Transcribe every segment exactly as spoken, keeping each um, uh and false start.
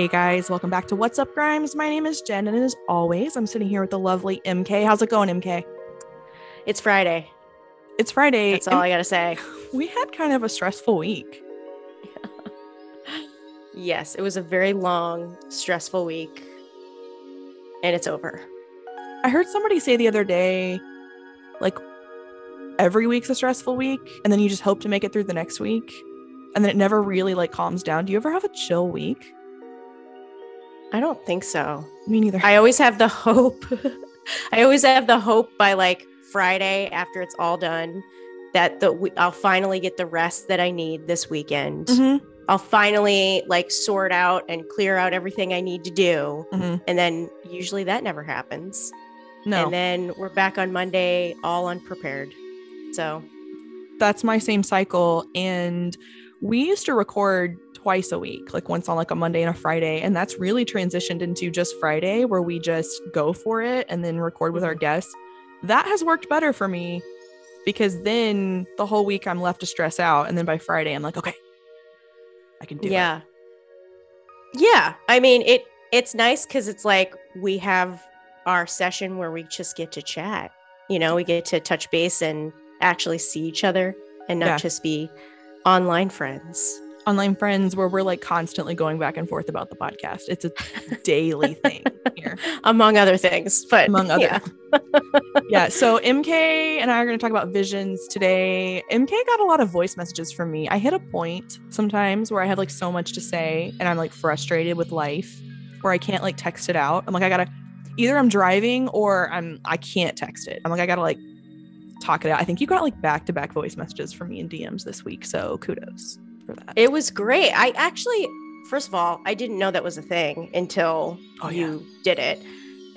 Hey guys, welcome back to What's Up Grimes. My name is Jen, and as always, I'm sitting here with the lovely M K. How's it going, M K? It's Friday. It's Friday. That's all I gotta say. We had kind of a stressful week. Yes, it was a very long, stressful week, and it's over. I heard somebody say the other day, like, every week's a stressful week, and then you just hope to make it through the next week, and then it never really, like, calms down. Do you ever have a chill week? I don't think so. Me neither. I always have the hope. I always have the hope by like Friday after it's all done that the I'll finally get the rest that I need this weekend. Mm-hmm. I'll finally like sort out and clear out everything I need to do. Mm-hmm. And then usually that never happens. No. And then we're back on Monday all unprepared. So that's my same cycle. And we used to record twice a week, like once on like a Monday and a Friday. And that's really transitioned into just Friday where we just go for it and then record with our guests. That has worked better for me because then the whole week I'm left to stress out. And then by Friday, I'm like, okay, I can do yeah. it. Yeah. Yeah. I mean, it, it's nice because it's like we have our session where we just get to chat, you know, we get to touch base and actually see each other and not yeah. just be online friends. Online friends where we're like constantly going back and forth about the podcast. It's a daily thing here. Among other things, but among other. Yeah. yeah. So M K and I are going to talk about Visions today. M K got a lot of voice messages from me. I hit a point sometimes where I have like so much to say and I'm like frustrated with life where I can't like text it out. I'm like, I got to either I'm driving or I'm, I can't text it. I'm like, I got to like talk it out. I think you got like back to back voice messages from me in D Ms this week. So kudos. That. It was great. I actually, first of all, I didn't know that was a thing until oh, you yeah. did it.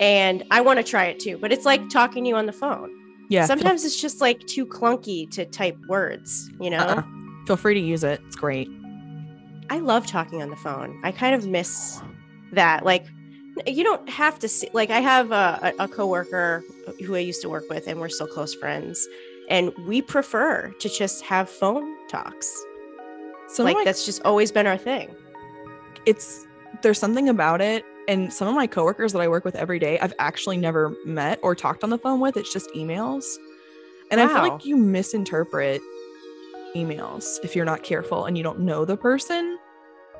And I want to try it too, but it's like talking to you on the phone. Yeah. Sometimes feel- it's just like too clunky to type words, you know? Uh-uh. Feel free to use it. It's great. I love talking on the phone. I kind of miss that. Like, you don't have to see, like I have a, a coworker who I used to work with and we're still close friends. And we prefer to just have phone talks. Some like my, that's just always been our thing. It's there's something about it. And some of my coworkers that I work with every day, I've actually never met or talked on the phone with. It's just emails. And wow. I feel like you misinterpret emails if you're not careful and you don't know the person.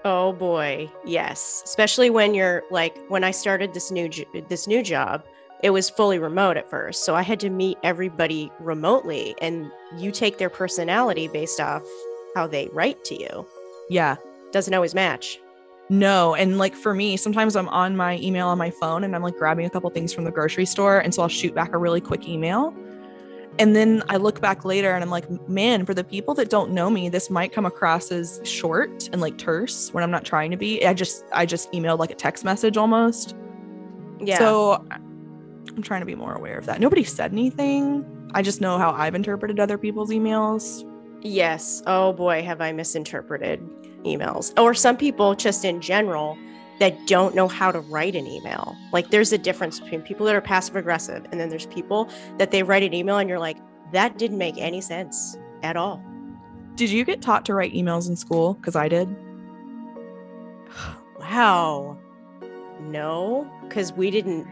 Oh boy. Yes. Especially when you're like, when I started this new, this new job, it was fully remote at first. So I had to meet everybody remotely and you take their personality based off how they write to you. Yeah. Doesn't always match. No. And like for me, sometimes I'm on my email on my phone and I'm like grabbing a couple things from the grocery store. And so I'll shoot back a really quick email. And then I look back later and I'm like, man, for the people that don't know me, this might come across as short and like terse when I'm not trying to be. I just, I just emailed like a text message almost. Yeah. So I'm trying to be more aware of that. Nobody said anything. I just know how I've interpreted other people's emails. Yes. Oh boy, have I misinterpreted emails. Or some people just in general that don't know how to write an email. Like there's a difference between people that are passive aggressive and then there's people that they write an email and you're like, that didn't make any sense at all. Did you get taught to write emails in school? Because I did. Wow. No, because we didn't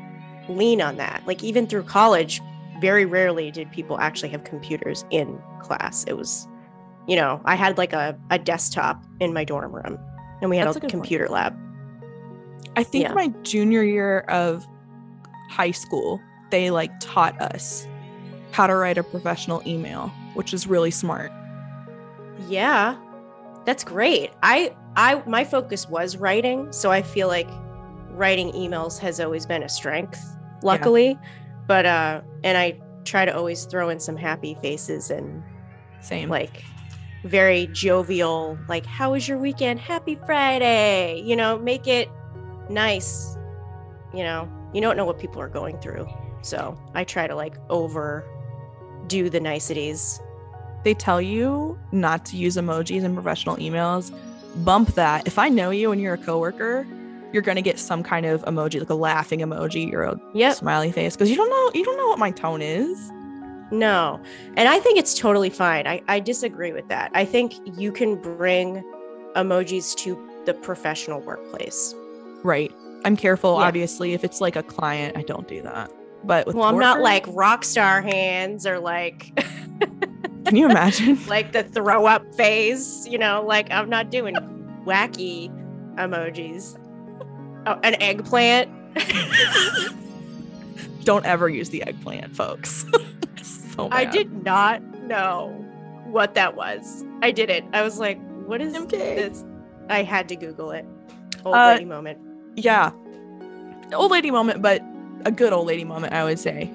lean on that. Like even through college, very rarely did people actually have computers in class. It was... You know, I had like a, a desktop in my dorm room and we had That's a, a computer point. lab. I think yeah. my junior year of high school, they like taught us how to write a professional email, which is really smart. Yeah, that's great. I, I, my focus was writing. So I feel like writing emails has always been a strength, luckily, yeah. but, uh, and I try to always throw in some happy faces and same like, very jovial, like, how was your weekend? Happy Friday. You know, make it nice. You know, you don't know what people are going through. So I try to like overdo the niceties. They tell you not to use emojis in professional emails. Bump that. If I know you and you're a coworker, you're going to get some kind of emoji, like a laughing emoji or a yep. smiley face. Cause you don't know, you don't know what my tone is. No. And I think it's totally fine. I, I disagree with that. I think you can bring emojis to the professional workplace. right. I'm careful, yeah. obviously. If it's like a client, I don't do that. But with well, I'm not like rock star hands or like. Can you imagine? Like the throw up phase, you know, like I'm not doing wacky emojis. Oh, an eggplant. Don't ever use the eggplant, folks. So I did not know what that was. I didn't. I was like, what is M K? This? I had to Google it. Old uh, lady moment. Yeah. Old lady moment, but a good old lady moment, I would say.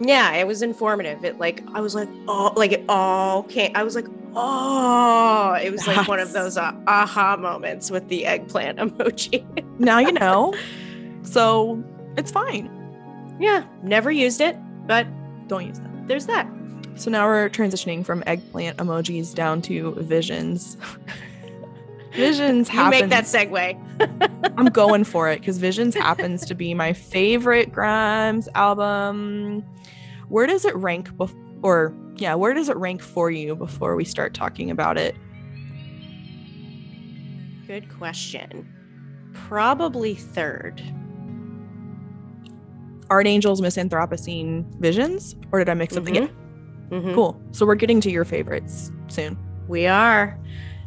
Yeah, it was informative. It like, I was like, oh, like it all came. I was like, oh, it was That's... like one of those uh, aha moments with the eggplant emoji. Now you know. So it's fine. Yeah, never used it, but don't use that. There's that. So now we're transitioning from eggplant emojis down to visions. Visions happens. You make that segue. I'm going for it because Visions happens to be my favorite Grimes album. Where does it rank bef- or yeah, where does it rank for you before we start talking about it? Good question. Probably third. Art Angels, Miss Anthropocene, Visions? Or did I mix something mm-hmm. in? Mm-hmm. Cool. So we're getting to your favorites soon. We are.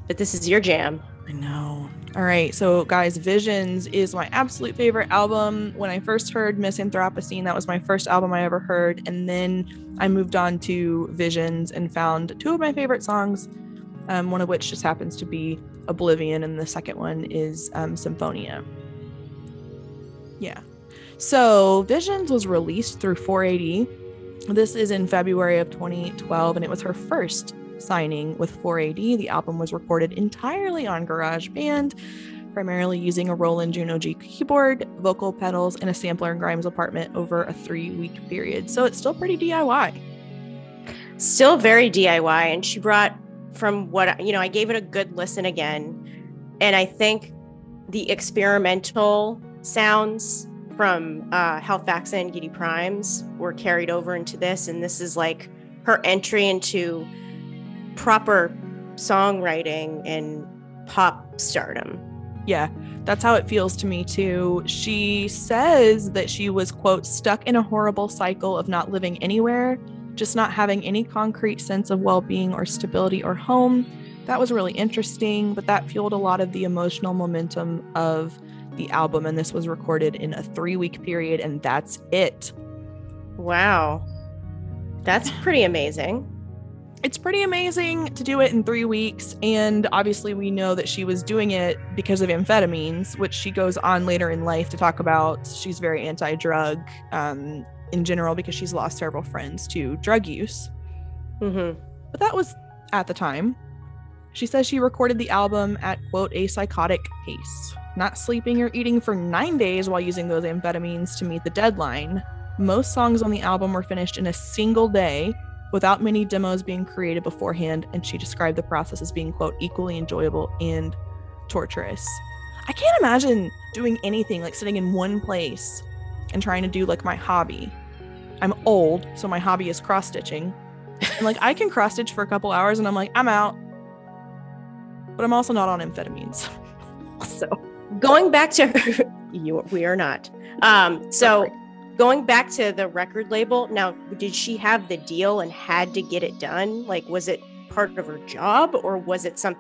But this is your jam. I know. All right. So guys, Visions is my absolute favorite album. When I first heard Miss Anthropocene, that was my first album I ever heard. And then I moved on to Visions and found two of my favorite songs, um, one of which just happens to be Oblivion. And the second one is um, Symphonia. Yeah. So Visions was released through four A D. This is in February of twenty twelve, and it was her first signing with four A D. The album was recorded entirely on Garage Band, primarily using a Roland Juno G keyboard, vocal pedals, and a sampler in Grimes' apartment over a three-week period. So it's still pretty D I Y. Still very D I Y, and she brought from what, you know, I gave it a good listen again, and I think the experimental sounds from uh, Halifaxa and Geidi Primes were carried over into this, and this is like her entry into proper songwriting and pop stardom. Yeah, that's how it feels to me too. She says that she was, quote, stuck in a horrible cycle of not living anywhere, just not having any concrete sense of well-being or stability or home. That was really interesting, but that fueled a lot of the emotional momentum of the album, and this was recorded in a three-week period, and that's it. Wow. That's pretty amazing. It's pretty amazing to do it in three weeks. And obviously we know that she was doing it because of amphetamines, which she goes on later in life to talk about. She's very anti-drug um, in general because she's lost several friends to drug use. Mm-hmm. But that was at the time. She says she recorded the album at, quote, a psychotic pace, not sleeping or eating for nine days while using those amphetamines to meet the deadline. Most songs on the album were finished in a single day, without many demos being created beforehand, and she described the process as being, quote, equally enjoyable and torturous. I can't imagine doing anything, like sitting in one place and trying to do, like, my hobby. I'm old, so my hobby is cross-stitching. And, like, I can cross-stitch for a couple hours, and I'm like, I'm out. But I'm also not on amphetamines. So, going back to her, you, we are not. Um, so... Going back to the record label, now, did she have the deal and had to get it done? Like, was it part of her job, or was it some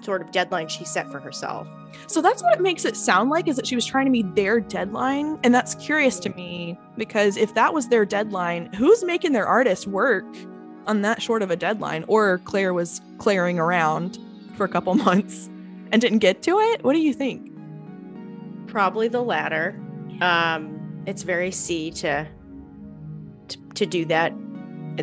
sort of deadline she set for herself? So that's what it makes it sound like, is that she was trying to meet their deadline. And that's curious to me, because if that was their deadline, who's making their artist work on that short of a deadline? Or Claire was clairing around for a couple months and didn't get to it? What do you think? Probably the latter. Um, It's very C to, to to do that.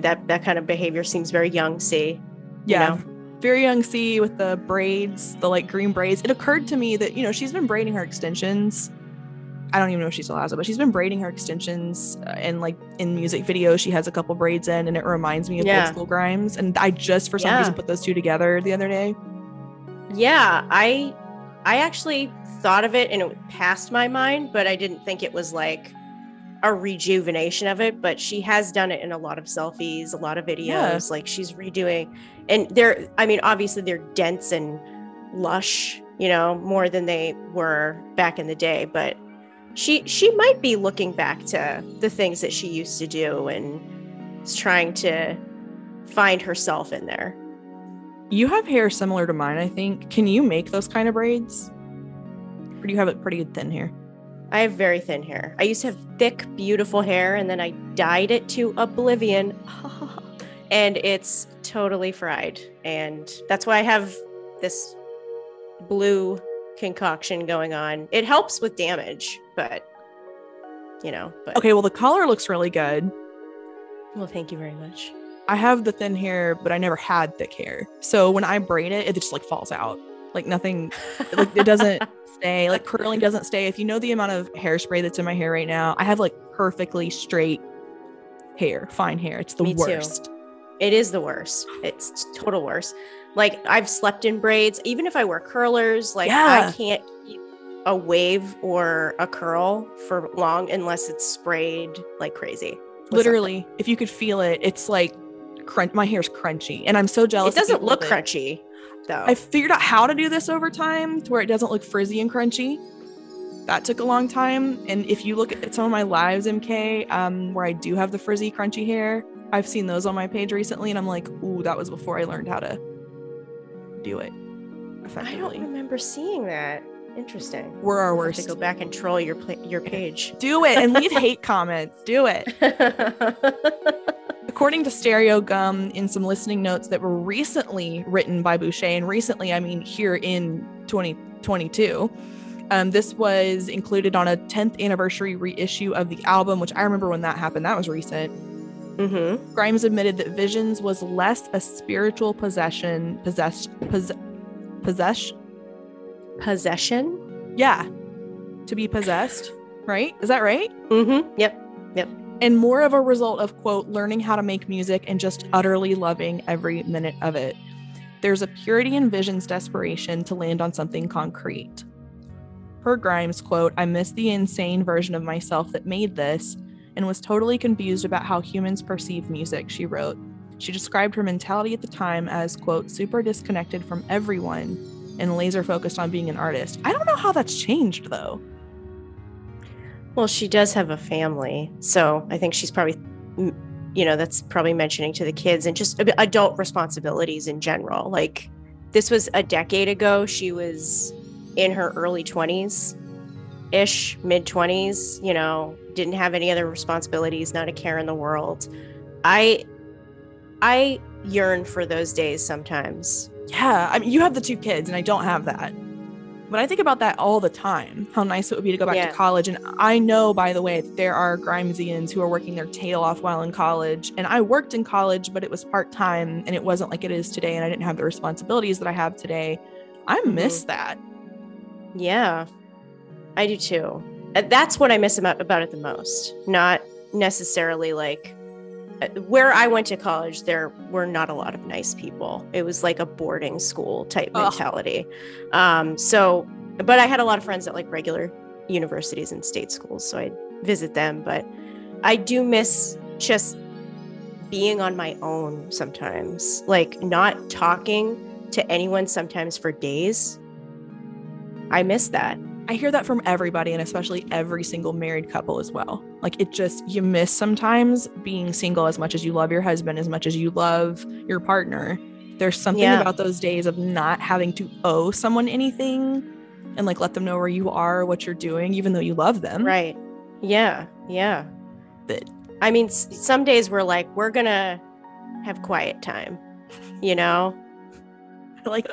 That that kind of behavior seems very young C. Yeah, you know? Very young C with the braids, the like green braids. It occurred to me that, you know, she's been braiding her extensions. I don't even know if she still has it, but she's been braiding her extensions, uh, and like in music videos, she has a couple braids in, and it reminds me of yeah. old school Grimes. And I just for some yeah. reason put those two together the other day. Yeah, I I actually. thought of it and it passed my mind, but I didn't think it was like a rejuvenation of it. But she has done it in a lot of selfies, a lot of videos. Yeah. Like she's redoing, and they're, I mean, obviously they're dense and lush you know, more than they were back in the day. But she she might be looking back to the things that she used to do and is trying to find herself in there. You have hair similar to mine, I think. Can you make those kind of braids? Or do you have it pretty thin hair? I have very thin hair. I used to have thick, beautiful hair, and then I dyed it to oblivion. And it's totally fried. And that's why I have this blue concoction going on. It helps with damage, but, you know. But. Okay, well, the collar looks really good. Well, thank you very much. I have the thin hair, but I never had thick hair. So when I braid it, it just, like, falls out. Like, nothing, like, it doesn't... Stay. Like, curling doesn't stay. If you know the amount of hairspray that's in my hair right now, I have like perfectly straight hair, fine hair. It's the Me worst. Too. It is the worst. It's total worst. Like, I've slept in braids. Even if I wear curlers, like yeah. I can't keep a wave or a curl for long unless it's sprayed like crazy. Literally, something. If you could feel it, it's like crunch. My hair's crunchy, and I'm so jealous. It doesn't look crunchy. Though. I figured out how to do this over time to where it doesn't look frizzy and crunchy. That took a long time. And if you look at some of my lives, M K, um, where I do have the frizzy, crunchy hair, I've seen those on my page recently. And I'm like, ooh, that was before I learned how to do it effectively. I don't remember seeing that. Interesting. We're our worst. Have to go back and troll your, pla- your page. Do it. And leave hate comments. Do it. According to Stereo Gum, in some listening notes that were recently written by Boucher, and recently, I mean here in twenty twenty-two, um, this was included on a tenth anniversary reissue of the album, which I remember when that happened. That was recent. Mm-hmm. Grimes admitted that Visions was less a spiritual possession, possess, pos- possess, possession? Yeah. To be possessed, right? Is that right? Mm-hmm. Yep. Yep. And more of a result of, quote, learning how to make music and just utterly loving every minute of it. There's a purity in Vision's desperation to land on something concrete. Per Grimes, quote, I miss the insane version of myself that made this and was totally confused about how humans perceive music, she wrote. She described her mentality at the time as, quote, super disconnected from everyone and laser focused on being an artist. I don't know how that's changed, though. Well, she does have a family, so I think she's probably, you know, that's probably mentioning to the kids and just adult responsibilities in general. Like, this was a decade ago. She was in her early twenties-ish, mid-twenties, you know, didn't have any other responsibilities, not a care in the world. I I yearn for those days sometimes. Yeah, I mean, you have the two kids, and I don't have that. But I think about that all the time, how nice it would be to go back yeah. to college. And I know, by the way, that there are Grimesians who are working their tail off while in college. And I worked in college, but it was part-time and it wasn't like it is today. And I didn't have the responsibilities that I have today. I miss mm-hmm. that. Yeah, I do too. That's what I miss about it the most. Not necessarily like where I went to college, there were not a lot of nice people. It was like a boarding school type Ugh. mentality. Um, so, but I had a lot of friends at like regular universities and state schools, so I'd visit them. But I do miss just being on my own sometimes, like not talking to anyone sometimes for days. I miss that. I hear that from everybody, and especially every single married couple as well. Like, it just, you miss sometimes being single as much as you love your husband, as much as you love your partner. There's something yeah. about those days of not having to owe someone anything and like let them know where you are, what you're doing, even though you love them. Right. Yeah. Yeah. But I mean, some days we're like, we're going to have quiet time, you know? Like...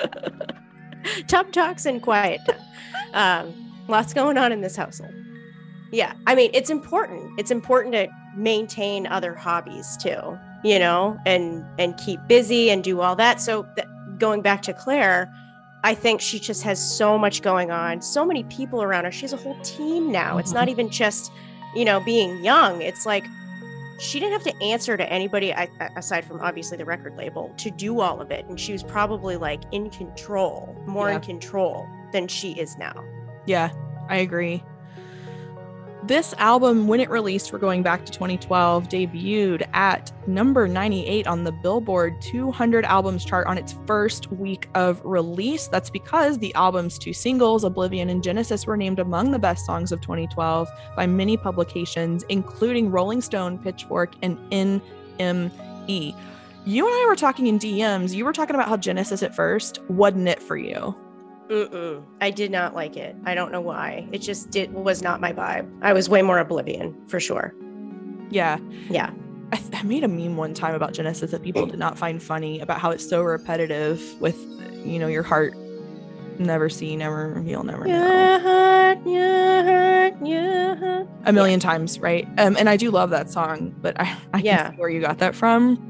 Top talks and quiet. Um, lots going on in this household. Yeah. I mean, it's important. It's important to maintain other hobbies too, you know, and, and keep busy and do all that. So th- going back to Claire, I think she just has so much going on, so many people around her. She has a whole team now. It's not even just, you know, being young. It's like, she didn't have to answer to anybody aside from obviously the record label to do all of it. And she was probably like in control, more yeah. in control than she is now. Yeah, I agree. This album, when it released, we're going back to twenty twelve, debuted at number ninety-eight on the Billboard two hundred albums chart on its first week of release. That's because the album's two singles, Oblivion and Genesis, were named among the best songs of twenty twelve by many publications, including Rolling Stone, Pitchfork, and N M E. You and I were talking in D Ms. You were talking about how Genesis at first wasn't it for you. Mm-mm. I did not like it. I don't know why. It just did, was not my vibe. I was way more Oblivion, for sure. Yeah. Yeah. I, th- I made a meme one time about Genesis that people did not find funny, about how it's so repetitive with, you know, your heart, never see, never reveal, never know. Your heart, your heart, your heart. A million yeah. times, right? Um, and I do love that song, but I, I yeah. can't see where you got that from.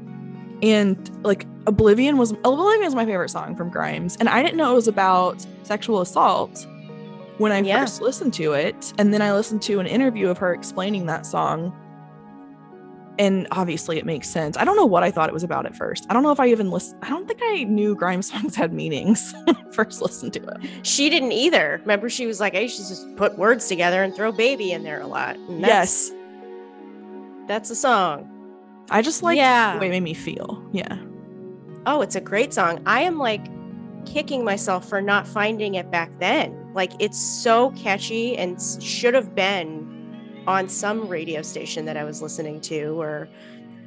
And like Oblivion was Oblivion was my favorite song from Grimes. And I didn't know it was about sexual assault when I yeah. first listened to it. And then I listened to an interview of her explaining that song. And obviously it makes sense. I don't know what I thought it was about at first. I don't know if I even listened. I don't think I knew Grimes songs had meanings when I first listened to it. She didn't either. Remember, she was like, I used to just put words together and throw baby in there a lot. And that's, yes. That's a song. I just like yeah. the way it made me feel. Yeah. Oh, it's a great song. I am like kicking myself for not finding it back then. Like, it's so catchy and should have been on some radio station that I was listening to, or,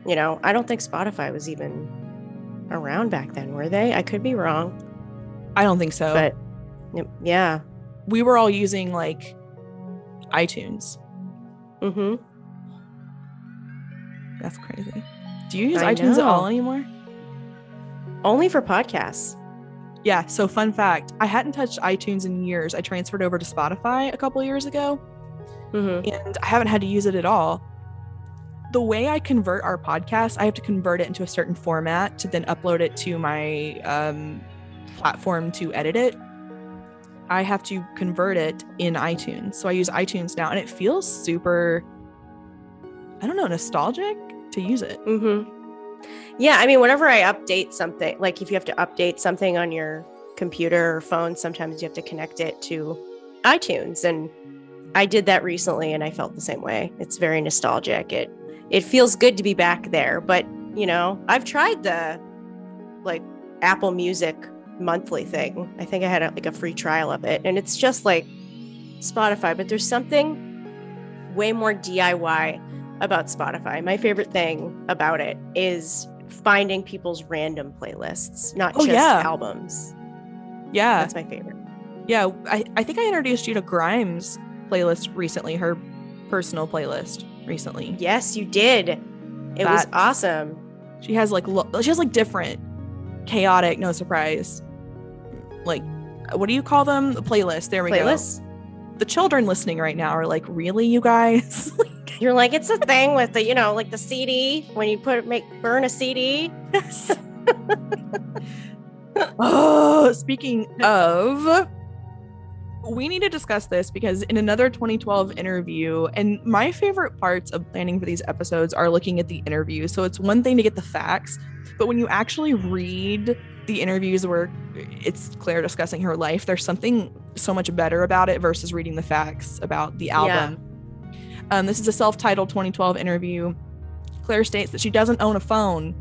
you know, I don't think Spotify was even around back then, were they? I could be wrong. I don't think so. But yeah. We were all using like iTunes. Mm-hmm. That's crazy. Do you use I iTunes know. at all anymore? Only for podcasts. Yeah. So fun fact, I hadn't touched iTunes in years. I transferred over to Spotify a couple of years ago, mm-hmm. and I haven't had to use it at all. The way I convert our podcast, I have to convert it into a certain format to then upload it to my um, platform to edit it. I have to convert it in iTunes. So I use iTunes now, and it feels super, I don't know, nostalgic to use it. Mm-hmm. Yeah. I mean, whenever I update something, like if you have to update something on your computer or phone, sometimes you have to connect it to iTunes. And I did that recently and I felt the same way. It's very nostalgic. It, it feels good to be back there, but you know, I've tried the like Apple Music monthly thing. I think I had a, like a free trial of it, and it's just like Spotify, but there's something way more D I Y about Spotify. My favorite thing about it is finding people's random playlists, not oh, just yeah. albums. Yeah. That's my favorite. Yeah. I, I think I introduced you to Grimes' playlist recently, her personal playlist recently. Yes, you did. It that, was awesome. She has like, lo- she has like different chaotic, no surprise. Like, what do you call them? The playlist. There we playlist? go. The children listening right now are like, really, you guys? You're like, it's a thing with the, you know, like the C D, when you put make burn a C D. Yes. Oh, speaking of, we need to discuss this because in another twenty twelve interview, and my favorite parts of planning for these episodes are looking at the interviews. So it's one thing to get the facts, but when you actually read the interviews where it's Claire discussing her life, there's something so much better about it versus reading the facts about the album. Yeah. Um, this is a self-titled twenty twelve interview. Claire states that she doesn't own a phone.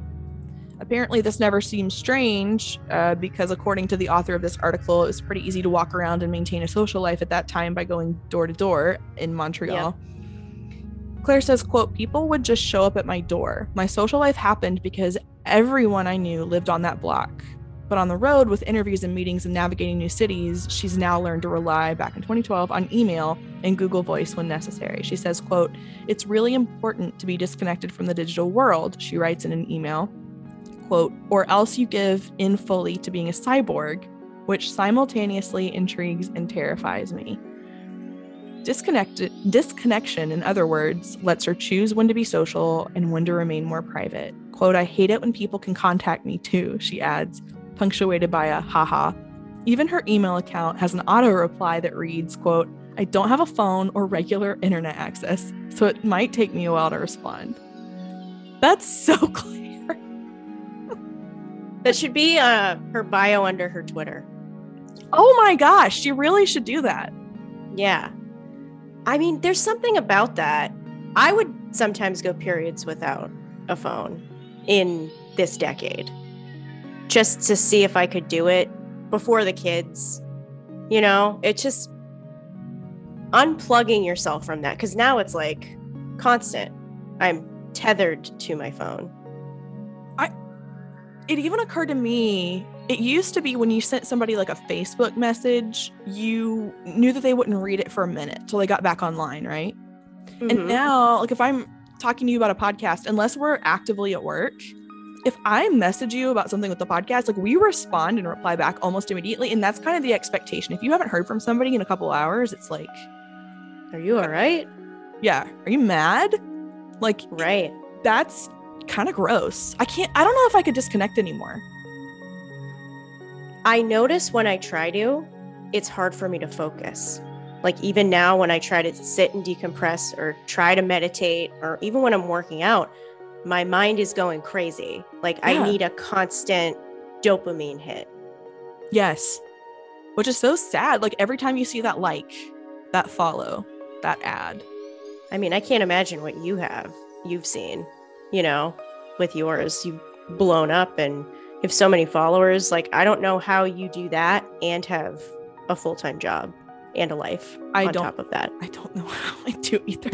Apparently, this never seems strange uh, because according to the author of this article, it was pretty easy to walk around and maintain a social life at that time by going door to door in Montreal. Yeah. Claire says, quote, people would just show up at my door. My social life happened because everyone I knew lived on that block. But on the road with interviews and meetings and navigating new cities, she's now learned to rely back in twenty twelve on email and Google Voice when necessary. She says, quote, it's really important to be disconnected from the digital world, she writes in an email, quote, or else you give in fully to being a cyborg, which simultaneously intrigues and terrifies me. Disconnected, disconnection, in other words, lets her choose when to be social and when to remain more private. Quote, I hate it when people can contact me too, she adds, punctuated by a haha. Even her email account has an auto reply that reads, quote, I don't have a phone or regular internet access, so it might take me a while to respond. That's so clear. That should be uh, her bio under her Twitter. Oh my gosh, she really should do that. Yeah. I mean, there's something about that. I would sometimes go periods without a phone in this decade, just to see if I could do it before the kids. You know, it's just unplugging yourself from that, because now it's like constant. I'm tethered to my phone. I. It even occurred to me, it used to be when you sent somebody like a Facebook message, you knew that they wouldn't read it for a minute till they got back online, right? Mm-hmm. And now, like if I'm talking to you about a podcast, unless we're actively at work, if I message you about something with the podcast, like we respond and reply back almost immediately. And that's kind of the expectation. If you haven't heard from somebody in a couple hours, it's like, are you all right? Yeah. Are you mad? Like, right. That's kind of gross. I can't, I don't know if I could disconnect anymore. I notice when I try to, it's hard for me to focus. Like even now when I try to sit and decompress or try to meditate, or even when I'm working out, my mind is going crazy. Like yeah. I need a constant dopamine hit. Yes. Which is so sad. Like every time you see that like, that follow, that ad. I mean, I can't imagine what you have, you've seen, you know, with yours. You've blown up and you have so many followers. Like, I don't know how you do that and have a full-time job and a life I on don't, top of that. I don't know how I do either.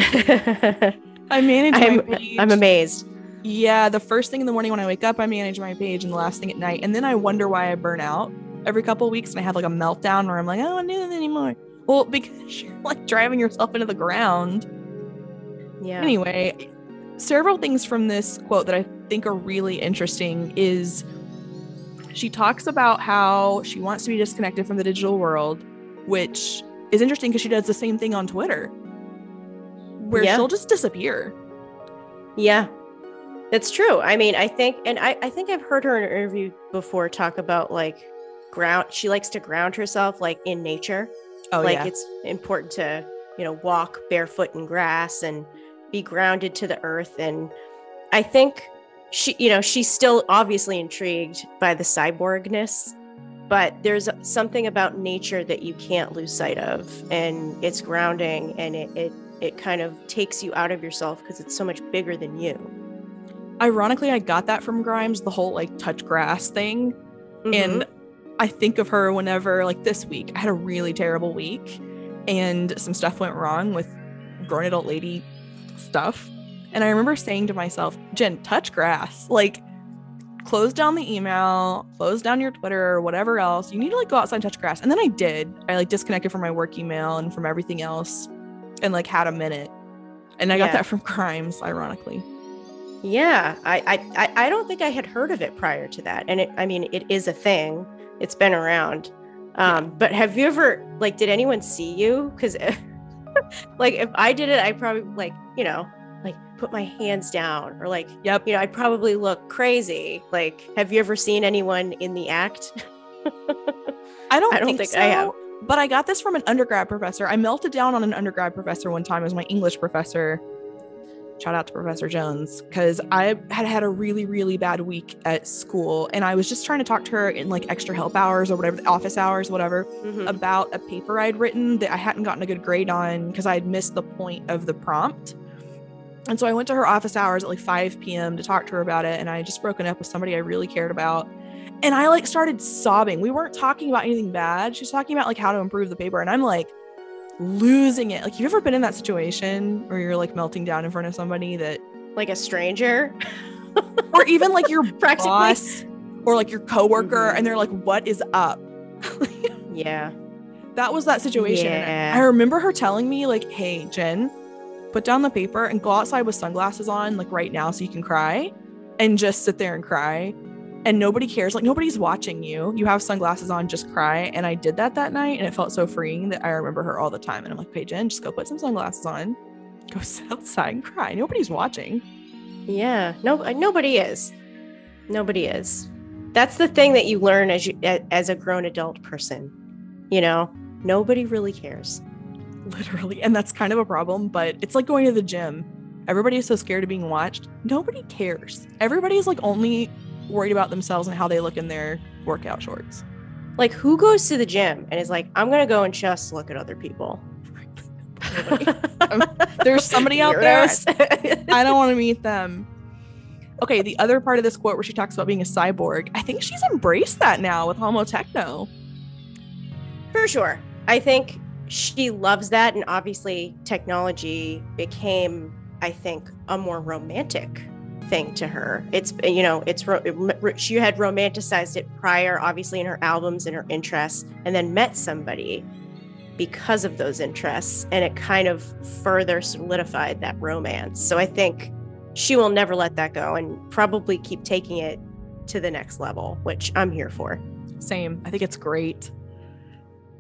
I manage I'm, my page. I'm amazed. Yeah, the first thing in the morning when I wake up, I manage my page, and the last thing at night. And then I wonder why I burn out every couple of weeks and I have like a meltdown where I'm like, I don't do it anymore. Well, because you're like driving yourself into the ground. Yeah. Anyway, several things from this quote that I think are really interesting is she talks about how she wants to be disconnected from the digital world, which is interesting because she does the same thing on Twitter, where yeah. she'll just disappear. Yeah, that's true. I mean, I think, and I, I think I've heard her in an interview before talk about like ground, she likes to ground herself like in nature. Oh, like yeah. It's important to, you know, walk barefoot in grass and be grounded to the earth. And I think she, you know, she's still obviously intrigued by the cyborgness, but there's something about nature that you can't lose sight of, and it's grounding, and it, it it kind of takes you out of yourself because it's so much bigger than you. Ironically, I got that from Grimes, the whole like touch grass thing. Mm-hmm. And I think of her whenever, like this week, I had a really terrible week and some stuff went wrong with grown adult lady stuff. And I remember saying to myself, Jen, touch grass, like close down the email, close down your Twitter or whatever else. You need to like go outside and touch grass. And then I did, I like disconnected from my work email and from everything else. And like had a minute, and I yeah. got that from Grimes, ironically. Yeah, I, I I don't think I had heard of it prior to that, and it, I mean, it is a thing. It's been around. Um, yeah. But have you ever like, did anyone see you? Because like if I did it, I probably like you know like put my hands down or like yep. you know I'd probably look crazy. Like, have you ever seen anyone in the act? I don't. I don't think, think so. I have. But I got this from an undergrad professor. I melted down on an undergrad professor one time as my English professor. Shout out to Professor Jones, because I had had a really, really bad week at school. And I was just trying to talk to her in like extra help hours or whatever, office hours, whatever, mm-hmm. about a paper I'd written that I hadn't gotten a good grade on because I had missed the point of the prompt. And so I went to her office hours at like five p.m. to talk to her about it. And I had just broken up with somebody I really cared about. And I like started sobbing. We weren't talking about anything bad. She was talking about like how to improve the paper. And I'm like losing it. Like, you've ever been in that situation where you're like melting down in front of somebody that like a stranger or even like your boss or like your coworker mm-hmm. and they're like, what is up? Yeah. That was that situation. Yeah. I remember her telling me like, hey, Jen, put down the paper and go outside with sunglasses on like right now so you can cry and just sit there and cry. And nobody cares. Like, nobody's watching you. You have sunglasses on, just cry. And I did that that night. And it felt so freeing that I remember her all the time. And I'm like, hey, Jen, just go put some sunglasses on. Go sit outside and cry. Nobody's watching. Yeah. No, nobody is. Nobody is. That's the thing that you learn as you, as a grown adult person. You know, nobody really cares. Literally. And that's kind of a problem. But it's like going to the gym. Everybody is so scared of being watched. Nobody cares. Everybody's like only worried about themselves and how they look in their workout shorts. Like, who goes to the gym and is like, I'm gonna go and just look at other people? There's somebody out there. I don't want to meet them. Okay, the other part of this quote where she talks about being a cyborg, I think she's embraced that now with Homo Techno. For sure. I think she loves that, and obviously technology became, I think, a more romantic thing to her. It's, you know, it's it, she had romanticized it prior, obviously, in her albums and her interests, and then met somebody because of those interests, and it kind of further solidified that romance. So I think she will never let that go and probably keep taking it to the next level, which I'm here for. Same. I think it's great.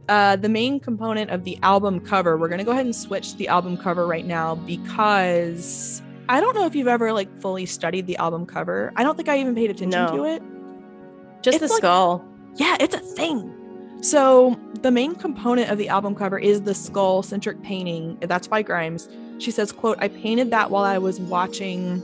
Uh, the main component of the album cover, we're going to go ahead and switch to the album cover right now, because I don't know if you've ever like fully studied the album cover. I don't think I even paid attention no. to it. Just it's the like, skull. Yeah, it's a thing. So the main component of the album cover is the skull-centric painting. That's by Grimes. She says, quote, "I painted that while I was watching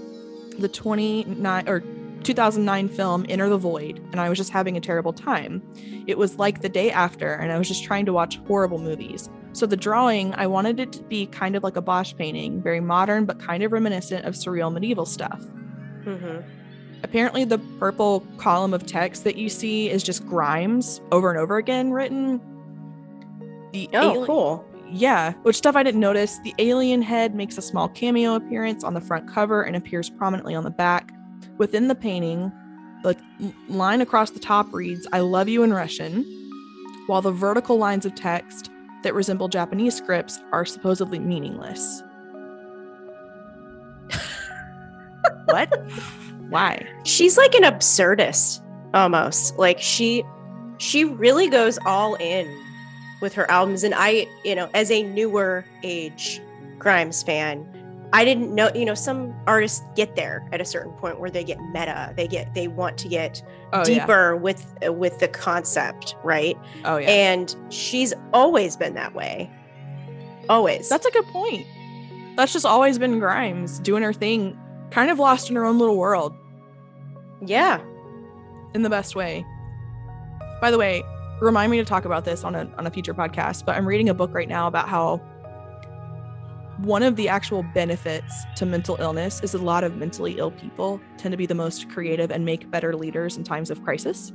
the twenty-nine or two thousand nine film Enter the Void, and I was just having a terrible time. It was like the day after, and I was just trying to watch horrible movies. So the drawing, I wanted it to be kind of like a Bosch painting, very modern, but kind of reminiscent of surreal medieval stuff." Mm-hmm. Apparently the purple column of text that you see is just Grimes over and over again written. The oh, alien- cool. Yeah, which stuff I didn't notice. The alien head makes a small cameo appearance on the front cover and appears prominently on the back. Within the painting, the line across the top reads, "I love you" in Russian, while the vertical lines of text that resemble Japanese scripts are supposedly meaningless. What? Why? She's like an absurdist almost. Like she she really goes all in with her albums. And I, you know, as a newer age Grimes fan, I didn't know, you know, some artists get there at a certain point where they get meta. They get they want to get oh, deeper yeah. with uh, with the concept, right? Oh yeah. And she's always been that way. Always. That's a good point. That's just always been Grimes doing her thing. Kind of lost in her own little world. Yeah. In the best way. By the way, remind me to talk about this on a on a future podcast, but I'm reading a book right now about how one of the actual benefits to mental illness is a lot of mentally ill people tend to be the most creative and make better leaders in times of crisis.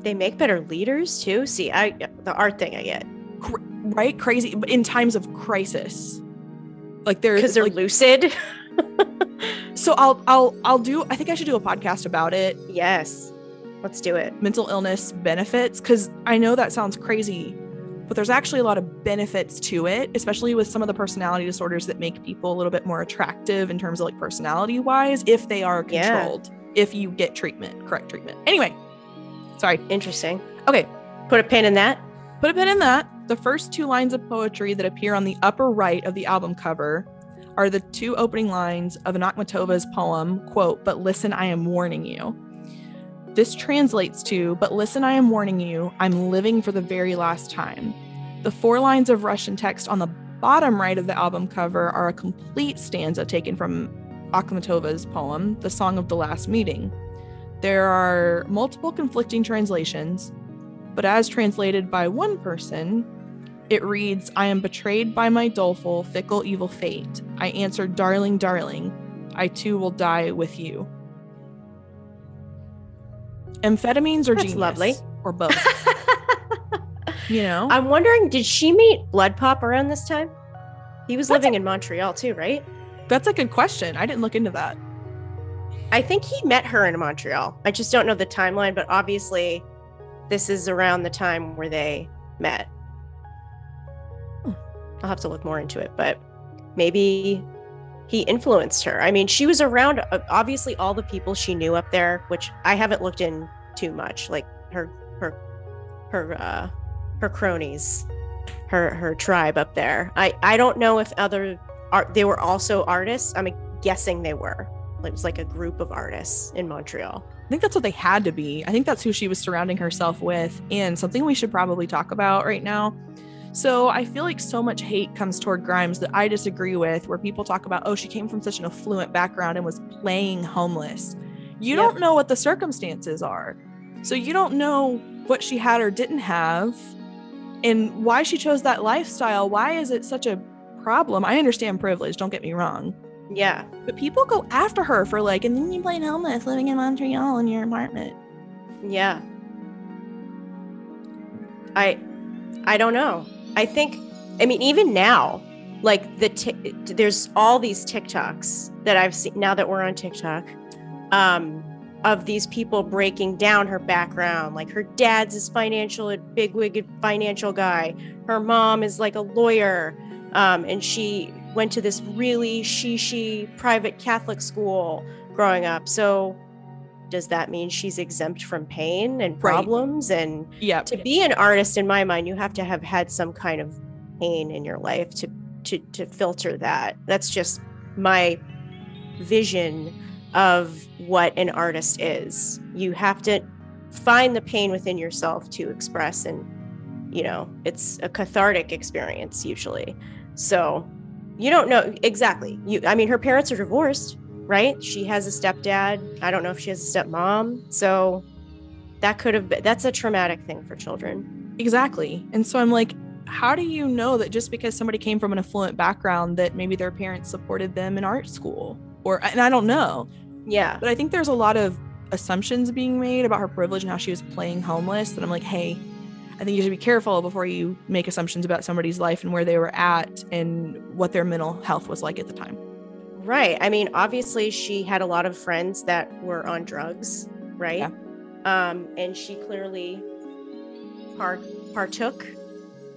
They make better leaders too? See, I the art thing I get. Cra- right? Crazy. In times of crisis. Like they're... Because they're like, lucid. So I'll I'll I'll do I think I should do a podcast about it. Yes. Let's do it. Mental illness benefits, because I know that sounds crazy, but there's actually a lot of benefits to it, especially with some of the personality disorders that make people a little bit more attractive in terms of like personality wise, if they are controlled, yeah. if you get treatment, correct treatment. Anyway, sorry. Interesting. Okay. Put a pin in that. Put a pin in that. The first two lines of poetry that appear on the upper right of the album cover are the two opening lines of Akhmatova's poem, quote, "But listen, I am warning you." This translates to, "But listen, I am warning you, I'm living for the very last time." The four lines of Russian text on the bottom right of the album cover are a complete stanza taken from Akhmatova's poem, The Song of the Last Meeting. There are multiple conflicting translations, but as translated by one person, it reads, "I am betrayed by my doleful, fickle, evil fate. I answer, darling, darling, I too will die with you." Amphetamines or That's genius? Lovely. Or both? You know? I'm wondering, did she meet Blood Pop around this time? He was That's living a- in Montreal too, right? That's a good question. I didn't look into that. I think he met her in Montreal. I just don't know the timeline, but obviously this is around the time where they met. I'll have to look more into it, but maybe he influenced her. I mean, she was around, obviously, all the people she knew up there, which I haven't looked in too much, like her, her, her, uh, her cronies, her, her tribe up there. I, I don't know if other art, they were also artists. I'm guessing they were. It was like a group of artists in Montreal. I think that's what they had to be. I think that's who she was surrounding herself with. And something we should probably talk about right now. So I feel like so much hate comes toward Grimes that I disagree with, where people talk about, oh, she came from such an affluent background and was playing homeless. You yep. don't know what the circumstances are. So you don't know what she had or didn't have and why she chose that lifestyle. Why is it such a problem. I understand privilege, don't get me wrong. Yeah. But people go after her for like, and then you played homeless living in Montreal in your apartment. Yeah. I, I don't know. I think, I mean, even now, like the, t- there's all these TikToks that I've seen now that we're on TikTok, um, of these people breaking down her background. Like her dad's is financial, a bigwig financial guy. Her mom is like a lawyer. Um, and she went to this really shishi private Catholic school growing up. So does that mean she's exempt from pain and problems? Right. And yep. to be an artist, in my mind, you have to have had some kind of pain in your life to, to, to filter that. That's just my vision of what an artist is. You have to find the pain within yourself to express, and you know, it's a cathartic experience usually. So you don't know exactly. You, I mean, her parents are divorced, right? She has a stepdad. I don't know if she has a stepmom. So that could have been, that's a traumatic thing for children. Exactly. And so I'm like, how do you know that just because somebody came from an affluent background that maybe their parents supported them in art school? Or, and I don't know. Yeah. But I think there's a lot of assumptions being made about her privilege and how she was playing homeless that I'm like, hey, I think you should be careful before you make assumptions about somebody's life and where they were at and what their mental health was like at the time. Right. I mean, obviously she had a lot of friends that were on drugs, right? Yeah. Um, and she clearly par- partook,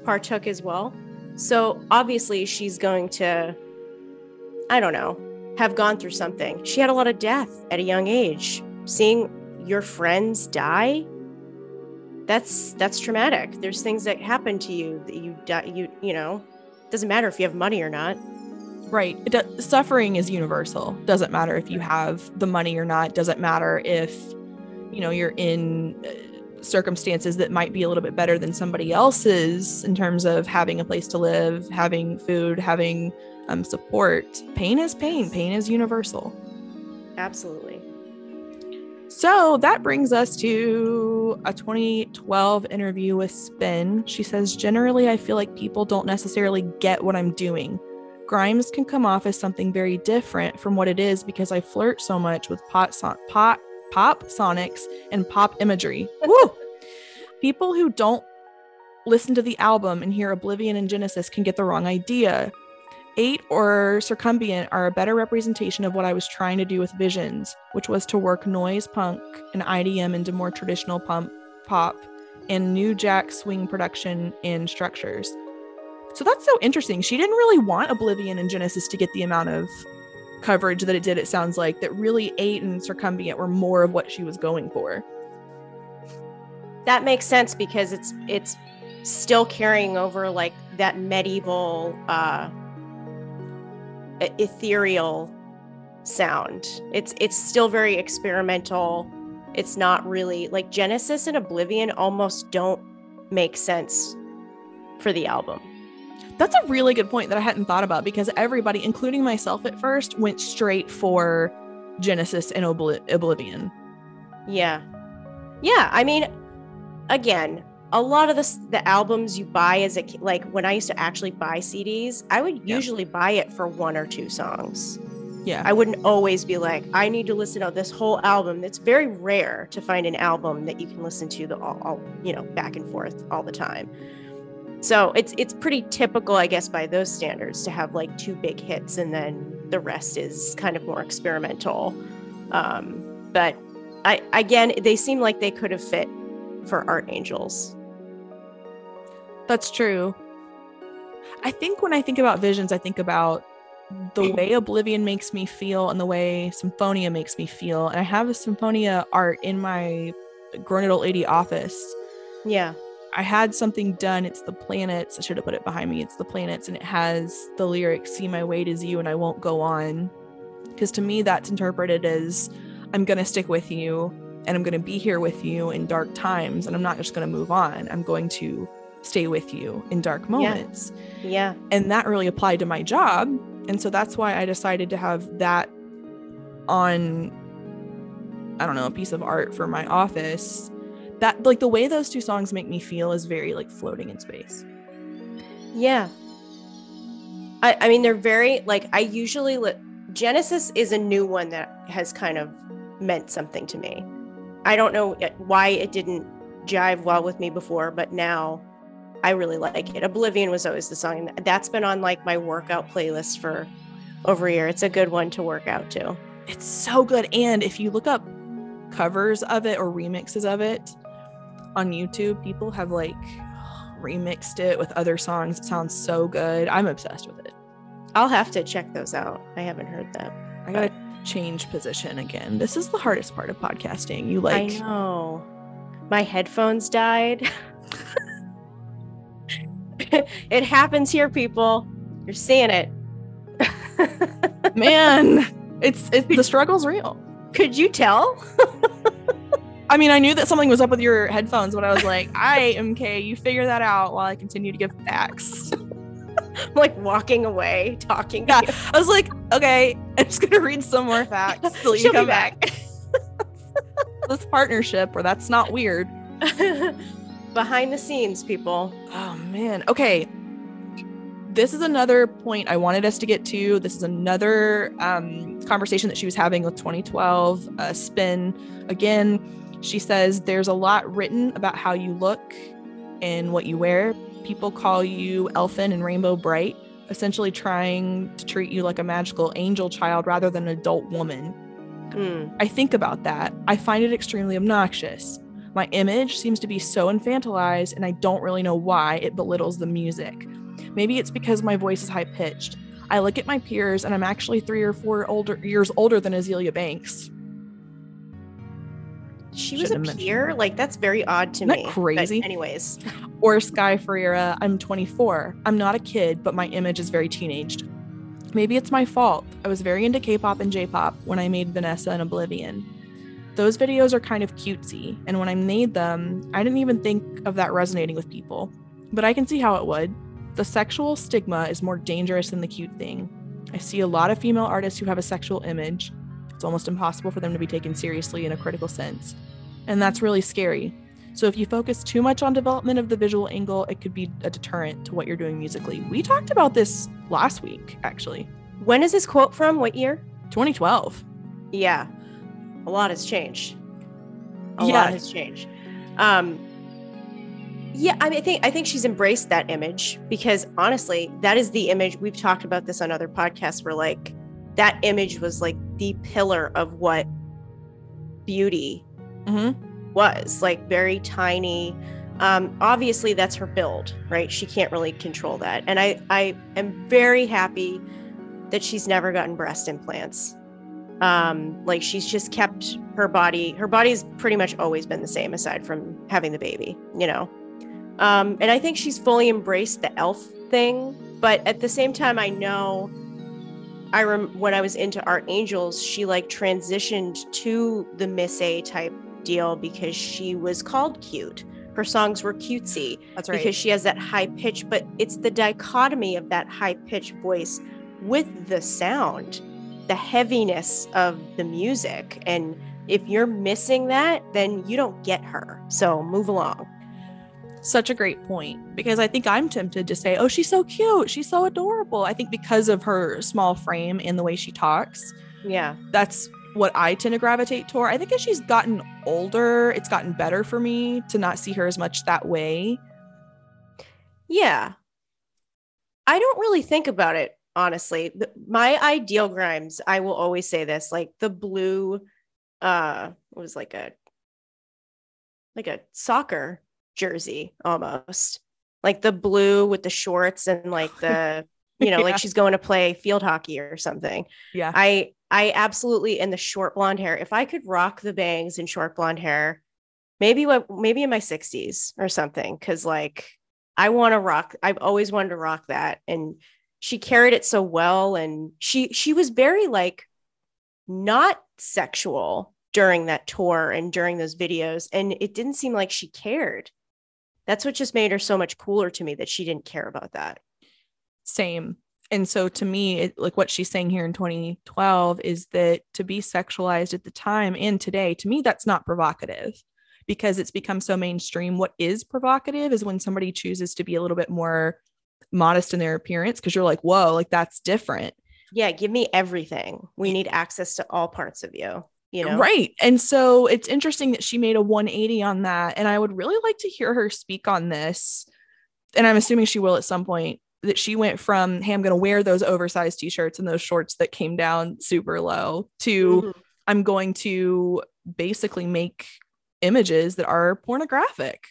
partook as well. So obviously she's going to, I don't know, have gone through something. She had a lot of death at a young age. Seeing your friends die, that's that's traumatic. There's things that happen to you that you die, you you know, doesn't matter if you have money or not. Right. It do- suffering is universal. Doesn't matter if you have the money or not. Doesn't matter if, you know, you're in circumstances that might be a little bit better than somebody else's in terms of having a place to live, having food, having um, support. Pain is pain. Pain is universal. Absolutely. So that brings us to a twenty twelve interview with Spin. She says, generally, I feel like people don't necessarily get what I'm doing. Grimes can come off as something very different from what it is because I flirt so much with pot, son- pot, pop sonics and pop imagery. Woo! People who don't listen to the album and hear Oblivion and Genesis can get the wrong idea. Eight or Circumambient are a better representation of what I was trying to do with Visions, which was to work noise punk and I D M into more traditional pump, pop and new jack swing production and structures. So that's so interesting. She didn't really want Oblivion and Genesis to get the amount of coverage that it did, it sounds like, that really Eight and Circumambient were more of what she was going for. That makes sense because it's it's still carrying over like that medieval... Uh, ethereal sound. It's it's still very experimental. It's not really like Genesis and Oblivion almost don't make sense for the album. That's a really good point that I hadn't thought about because everybody, including myself at first, went straight for Genesis and Obli- Oblivion. Yeah. Yeah. I mean, again, a lot of the, the albums you buy as a like when I used to actually buy C Ds, I would usually yeah. buy it for one or two songs. Yeah. I wouldn't always be like, I need to listen to this whole album. It's very rare to find an album that you can listen to the all, all you know, back and forth all the time. So it's it's pretty typical, I guess, by those standards to have like two big hits and then the rest is kind of more experimental. Um, but I again, they seem like they could have fit for Art Angels. That's true. I think when I think about Visions, I think about the way Oblivion makes me feel and the way Symphonia makes me feel. And I have a Symphonia art in my grown adult lady office. Yeah. I had something done. It's the planets. I should have put it behind me. It's the planets. And it has the lyrics, see my weight is you and I won't go on. Because to me, that's interpreted as I'm going to stick with you and I'm going to be here with you in dark times. And I'm not just going to move on. I'm going to stay with you in dark moments. Yeah. yeah. And that really applied to my job. And so that's why I decided to have that on, I don't know, a piece of art for my office. That like the way those two songs make me feel is very like floating in space. Yeah. I, I mean, they're very, like, I usually, li- Genesis is a new one that has kind of meant something to me. I don't know why it didn't jive well with me before, but now I really like it. Oblivion was always the song, and that's been on, like, my workout playlist for over a year. It's a good one to work out to. It's so good. And if you look up covers of it or remixes of it on YouTube, people have, like, remixed it with other songs. It sounds so good. I'm obsessed with it. I'll have to check those out. I haven't heard them. I gotta change position again. This is the hardest part of podcasting. You like I know. My headphones died. It happens here, people. You're seeing it. Man, it's it's the struggle's real. Could you tell? I mean, I knew that something was up with your headphones, but I was like, I am Kay, you figure that out while I continue to give facts. I'm like walking away, talking. Yeah. I was like, okay, I'm just going to read some more facts till you come back. back. This partnership where that's not weird. Behind the scenes, people. Oh, man. Okay. This is another point I wanted us to get to. This is another um, conversation that she was having with twenty twelve uh, Spin. Again, she says, there's a lot written about how you look and what you wear. People call you elfin and rainbow bright, essentially trying to treat you like a magical angel child rather than an adult woman. Mm. I think about that. I find it extremely obnoxious. My image seems to be so infantilized, and I don't really know why. It belittles the music. Maybe it's because my voice is high-pitched. I look at my peers, and I'm actually three or four older years older than Azealia Banks. She Shouldn't was a peer? Like, that's very odd to Isn't me. That crazy? But anyways. Or Sky Ferreira, I'm twenty-four. I'm not a kid, but my image is very teenaged. Maybe it's my fault. I was very into K-pop and J-pop when I made Vanessa and Oblivion. Those videos are kind of cutesy, and when I made them, I didn't even think of that resonating with people. But I can see how it would. The sexual stigma is more dangerous than the cute thing. I see a lot of female artists who have a sexual image. It's almost impossible for them to be taken seriously in a critical sense. And that's really scary. So if you focus too much on development of the visual angle, it could be a deterrent to what you're doing musically. We talked about this last week, actually. When is this quote from? What year? twenty twelve. Yeah. A lot has changed. A yeah. lot has changed. Um, Yeah, I mean, I think I think she's embraced that image because honestly, that is the image. We've talked about this on other podcasts where like that image was like the pillar of what beauty mm-hmm. was, like very tiny. Um, obviously, that's her build, right? She can't really control that. And I, I am very happy that she's never gotten breast implants. Um, like she's just kept her body. Her body's pretty much always been the same aside from having the baby, you know? Um, and I think she's fully embraced the elf thing, but at the same time, I know I rem- when I was into Art Angels, she like transitioned to the Miss A type deal because she was called cute. Her songs were cutesy. That's right. Because she has that high pitch, but it's the dichotomy of that high pitch voice with the sound, the heaviness of the music. And if you're missing that, then you don't get her. So move along. Such a great point, because I think I'm tempted to say, oh, she's so cute. She's so adorable. I think because of her small frame and the way she talks. Yeah, that's what I tend to gravitate toward. I think as she's gotten older, it's gotten better for me to not see her as much that way. Yeah. I don't really think about it, honestly. My ideal Grimes, I will always say this, like the blue uh, it was like a like a soccer jersey almost, like the blue with the shorts and like the you know yeah. like she's going to play field hockey or something. Yeah, I I absolutely, and the short blonde hair. If I could rock the bangs and short blonde hair, maybe what maybe in my sixties or something, because like I want to rock. I've always wanted to rock that, and she carried it so well, and she she was very like not sexual during that tour and during those videos, and it didn't seem like she cared. That's what just made her so much cooler to me, that she didn't care about that. Same. And so to me, it, like what she's saying here in twenty twelve is that to be sexualized at the time and today, to me, that's not provocative because it's become so mainstream. What is provocative is when somebody chooses to be a little bit more modest in their appearance, because you're like, whoa, like that's different. Yeah, give me everything. We need access to all parts of you, you know? Right. And so it's interesting that she made a one eighty on that. And I would really like to hear her speak on this. And I'm assuming she will at some point, that she went from, hey, I'm going to wear those oversized t-shirts and those shorts that came down super low to mm-hmm. I'm going to basically make images that are pornographic.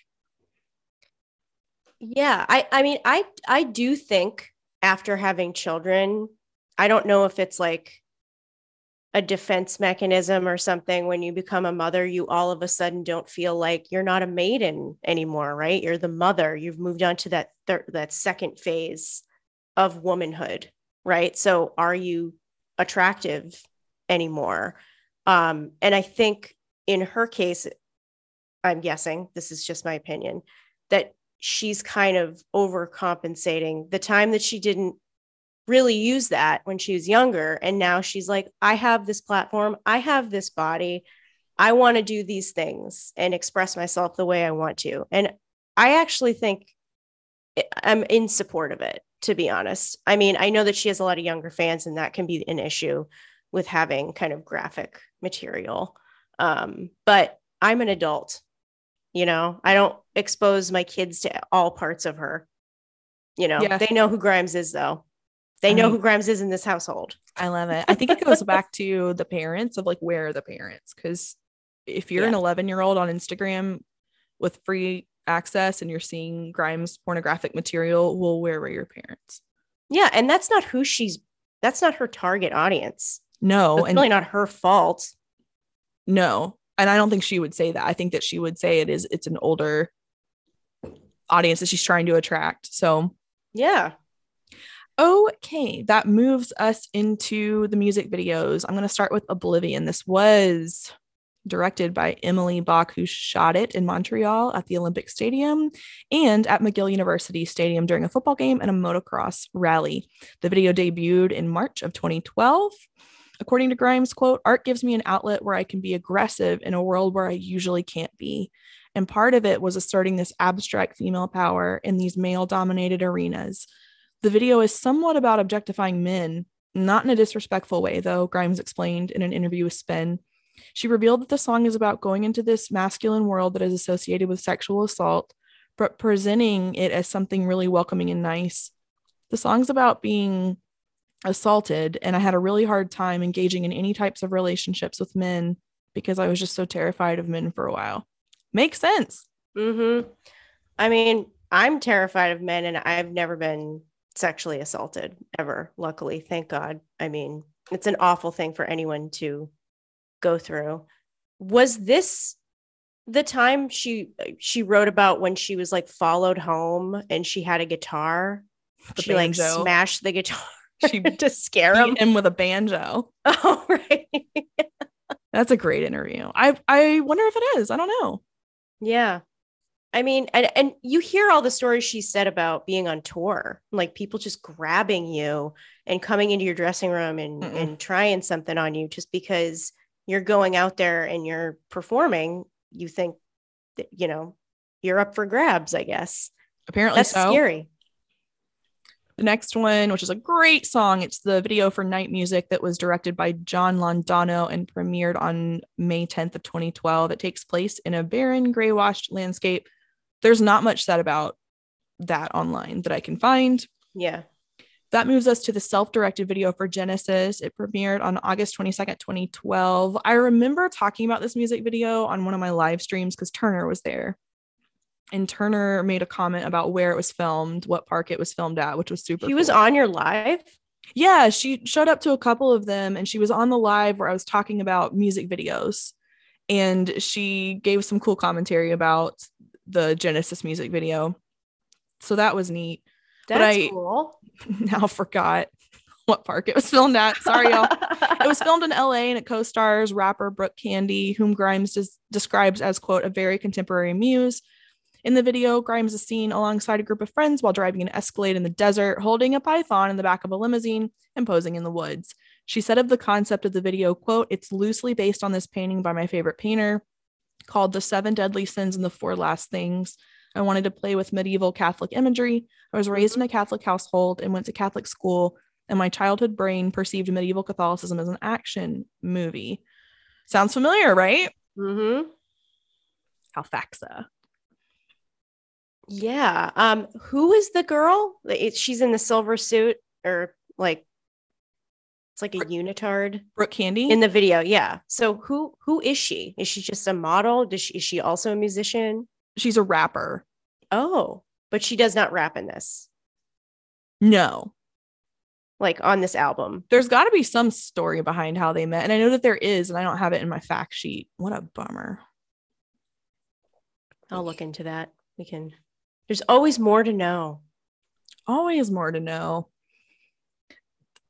Yeah. I, I mean, I, I do think after having children, I don't know if it's like a defense mechanism or something. When you become a mother, you all of a sudden don't feel like you're not a maiden anymore, right? You're the mother. You've moved on to that thir- that second phase of womanhood, right? So are you attractive anymore? Um, and I think in her case, I'm guessing, this is just my opinion, that she's kind of overcompensating the time that she didn't really use that when she was younger. And now she's like, I have this platform. I have this body. I want to do these things and express myself the way I want to. And I actually think I'm in support of it, to be honest. I mean, I know that she has a lot of younger fans, and that can be an issue with having kind of graphic material. Um, but I'm an adult, you know, I don't expose my kids to all parts of her. You know, yeah. They know who Grimes is, though. They know I mean, who Grimes is in this household. I love it. I think it goes back to the parents of like, where are the parents? Because if you're yeah. an eleven year old on Instagram with free access and you're seeing Grimes pornographic material, well, where were your parents? Yeah. And that's not who she's, that's not her target audience. No. It's and really not her fault. No. And I don't think she would say that. I think that she would say it is, it's an older audience that she's trying to attract. So yeah. Okay, that moves us into the music videos. I'm going to start with Oblivion. This was directed by Emily Bach, who shot it in Montreal at the Olympic Stadium and at McGill University Stadium during a football game and a motocross rally. The video debuted in March of twenty twelve. According to Grimes, quote, "Art gives me an outlet where I can be aggressive in a world where I usually can't be. And part of it was asserting this abstract female power in these male-dominated arenas. The video is somewhat about objectifying men, not in a disrespectful way, though," Grimes explained in an interview with Spin. She revealed that the song is about going into this masculine world that is associated with sexual assault, but presenting it as something really welcoming and nice. "The song's about being assaulted, and I had a really hard time engaging in any types of relationships with men because I was just so terrified of men for a while." Makes sense. Mm-hmm. I mean, I'm terrified of men, and I've never been sexually assaulted ever, luckily, thank God. I mean, it's an awful thing for anyone to go through. Was this the time she she wrote about when she was like followed home and she had a guitar? The she banjo. Like smashed the guitar she to scare him. him with a banjo. Oh, right. That's a great interview. I I wonder if it is. I don't know. Yeah. I mean, and, and you hear all the stories she said about being on tour, like people just grabbing you and coming into your dressing room and, and trying something on you just because you're going out there and you're performing. You think that, you know, you're up for grabs, I guess. Apparently so. That's scary. The next one, which is a great song. It's the video for Night Music that was directed by John Londano and premiered on May tenth of twenty twelve. It takes place in a barren, gray-washed landscape. There's not much said about that online that I can find. Yeah. That moves us to the self-directed video for Genesis. It premiered on August twenty-second, twenty twelve. I remember talking about this music video on one of my live streams because Turner was there. And Turner made a comment about where it was filmed, what park it was filmed at, which was super She cool. was on your live? Yeah, she showed up to a couple of them, and she was on the live where I was talking about music videos. And she gave some cool commentary about the Genesis music video. So that was neat. That's but I cool. now forgot what park it was filmed at. Sorry, y'all. It was filmed in L A, and it co-stars rapper Brooke Candy, whom Grimes des- describes as, quote, "a very contemporary muse." In the video, Grimes is seen alongside a group of friends while driving an Escalade in the desert, holding a python in the back of a limousine, and posing in the woods. She said of the concept of the video, quote, "It's loosely based on this painting by my favorite painter, called The Seven Deadly Sins and the Four Last Things. I wanted to play with medieval Catholic imagery. I was raised in a Catholic household and went to Catholic school, and my childhood brain perceived medieval Catholicism as an action movie. Sounds familiar, right? Mm-hmm. Halifaxa. Yeah. Um, who is the girl? It, she's in the silver suit, or like it's like a Brooke, unitard. Brooke Candy in the video. Yeah. So who who is she? Is she just a model? Does she, is she also a musician? She's a rapper. Oh, but she does not rap in this. No. Like on this album. There's got to be some story behind how they met. And I know that there is, and I don't have it in my fact sheet. What a bummer. I'll look into that. We can. There's always more to know. Always more to know.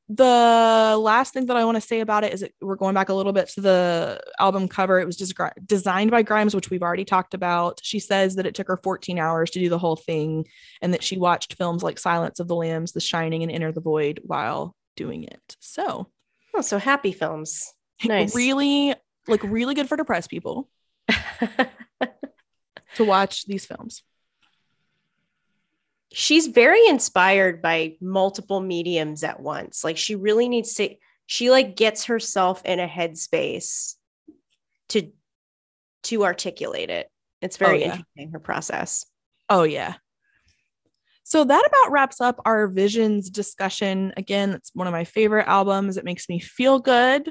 The last thing that I want to say about it is that we're going back a little bit to the album cover. It was just gr- designed by Grimes, which we've already talked about. She says that it took her fourteen hours to do the whole thing, and that she watched films like Silence of the Lambs, The Shining, and Enter the Void while doing it. So, oh, so happy films. Nice. Really, like really good for depressed people to watch these films. She's very inspired by multiple mediums at once. Like she really needs to, she like gets herself in a headspace to, to articulate it. It's very oh, yeah. interesting, her process. Oh yeah. So that about wraps up our Visions discussion. Again, it's one of my favorite albums. It makes me feel good,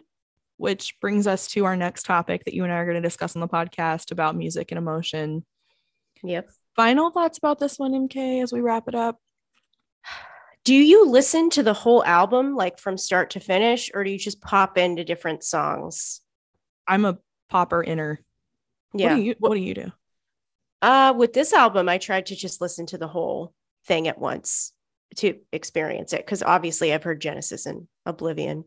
which brings us to our next topic that you and I are going to discuss on the podcast about music and emotion. Yep. Final thoughts about this one, M K, as we wrap it up. Do you listen to the whole album, like from start to finish, or do you just pop into different songs? I'm a popper inner. Yeah. What do you, what do you do? Uh, with this album, I tried to just listen to the whole thing at once to experience it. Cause obviously I've heard Genesis and Oblivion,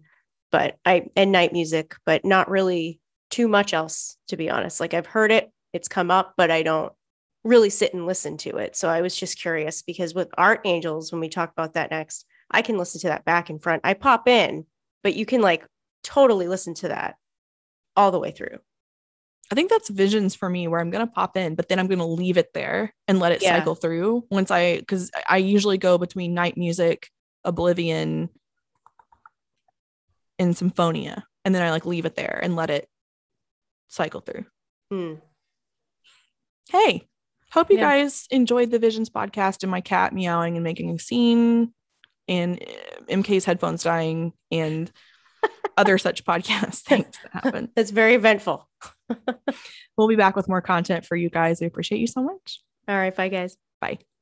but I, and Night Music, but not really too much else, to be honest. Like I've heard it, it's come up, but I don't really sit and listen to it. So I was just curious because with Art Angels, when we talk about that next, I can listen to that back and front. I pop in, but you can like totally listen to that all the way through. I think that's Visions for me, where I'm going to pop in, but then I'm going to leave it there and let it yeah. cycle through once I, cause I usually go between Night Music, Oblivion, and Symphonia. And then I like leave it there and let it cycle through. Mm. Hey, hope you yeah. guys enjoyed the Visions podcast and my cat meowing and making a scene and M K's headphones dying and other such podcast things that happen. That's very eventful. We'll be back with more content for you guys. We appreciate you so much. All right. Bye, guys. Bye.